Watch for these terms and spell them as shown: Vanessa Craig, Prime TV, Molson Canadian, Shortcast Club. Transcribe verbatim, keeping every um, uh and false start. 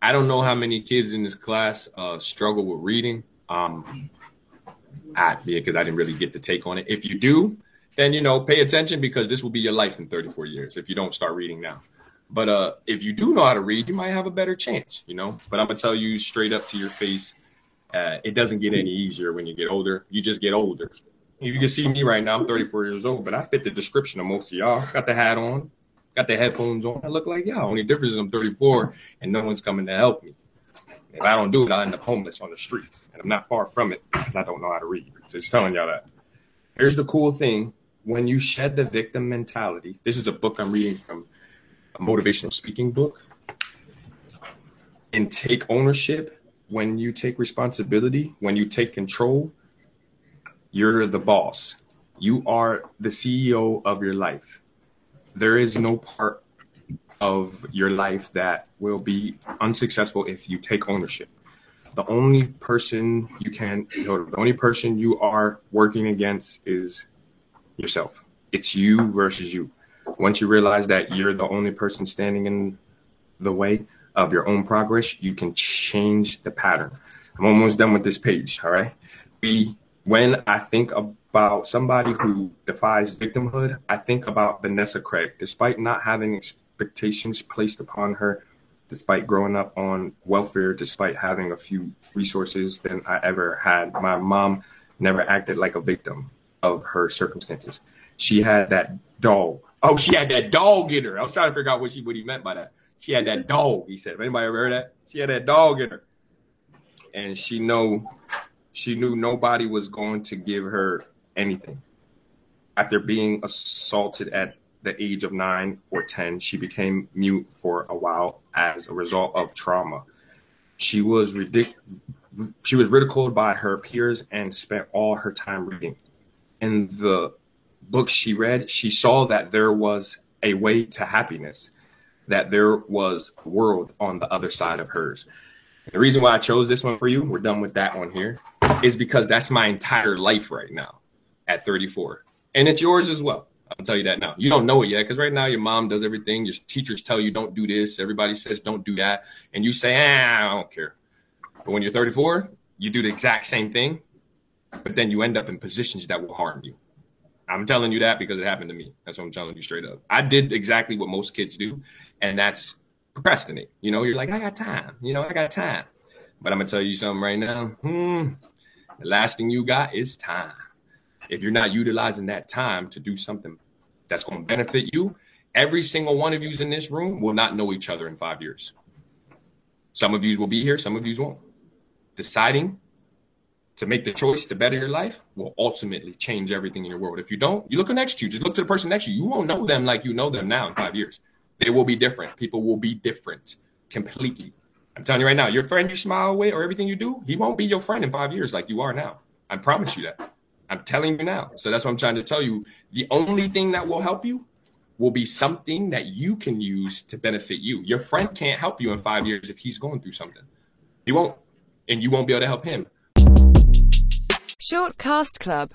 I don't know how many kids in this class uh, struggle with reading. Um, I, yeah, because I didn't really get the take on it. If you do, then, you know, pay attention, because this will be your life in thirty-four years if you don't start reading now. But uh, if you do know how to read, you might have a better chance, you know. But I'm going to tell you straight up to your face, uh, it doesn't get any easier when you get older. You just get older. If you can see me right now, I'm thirty-four years old, but I fit the description of most of y'all. Got the hat on, got the headphones on. I look like y'all. Only difference is I'm thirty-four and no one's coming to help me. If I don't do it, I'll end up homeless on the street. And I'm not far from it because I don't know how to read. Just telling y'all that. Here's the cool thing. When you shed the victim mentality, this is a book I'm reading from, a motivational speaking book, and take ownership. When you take responsibility, when you take control, you're the boss. You are the C E O of your life. There is no part of your life that will be unsuccessful if you take ownership. The only person you can, you know, the only person you are working against is yourself. It's you versus you. Once you realize that you're the only person standing in the way of your own progress, you can change the pattern. I'm almost done with this page, all right? We, when I think about somebody who defies victimhood, I think about Vanessa Craig. Despite not having expectations placed upon her, despite growing up on welfare, despite having a few resources than I ever had, my mom never acted like a victim of her circumstances. She had that dog. Oh, she had that dog in her. I was trying to figure out what she what he meant by that. She had that dog, he said. If anybody ever heard that? She had that dog in her. And she know, she knew nobody was going to give her anything. After being assaulted at the age of nine or ten, she became mute for a while as a result of trauma. She was ridic- she was ridiculed by her peers and spent all her time reading. In the book she read, she saw that there was a way to happiness, that there was a world on the other side of hers. The reason why I chose this one for you, we're done with that one here, is because that's my entire life right now at thirty-four. And it's yours as well. I'll tell you that now. You don't know it yet because right now your mom does everything. Your teachers tell you don't do this. Everybody says don't do that. And you say, ah, I don't care. But when you're thirty-four, you do the exact same thing. But then you end up in positions that will harm you. I'm telling you that because it happened to me. That's what I'm telling you straight up. I did exactly what most kids do, and that's procrastinate. You know, you're like, I got time. You know, I got time. But I'm going to tell you something right now. Hmm, the last thing you got is time. If you're not utilizing that time to do something that's going to benefit you, every single one of you in this room will not know each other in five years. Some of you will be here. Some of you won't. Deciding to make the choice to better your life will ultimately change everything in your world. If you don't, you look next to you. Just look to the person next to you. You won't know them like you know them now in five years. They will be different. People will be different completely. I'm telling you right now, your friend you smile with or everything you do, he won't be your friend in five years like you are now. I promise you that. I'm telling you now. So that's what I'm trying to tell you. The only thing that will help you will be something that you can use to benefit you. Your friend can't help you in five years if he's going through something. He won't, and you won't be able to help him. Shortcast Club.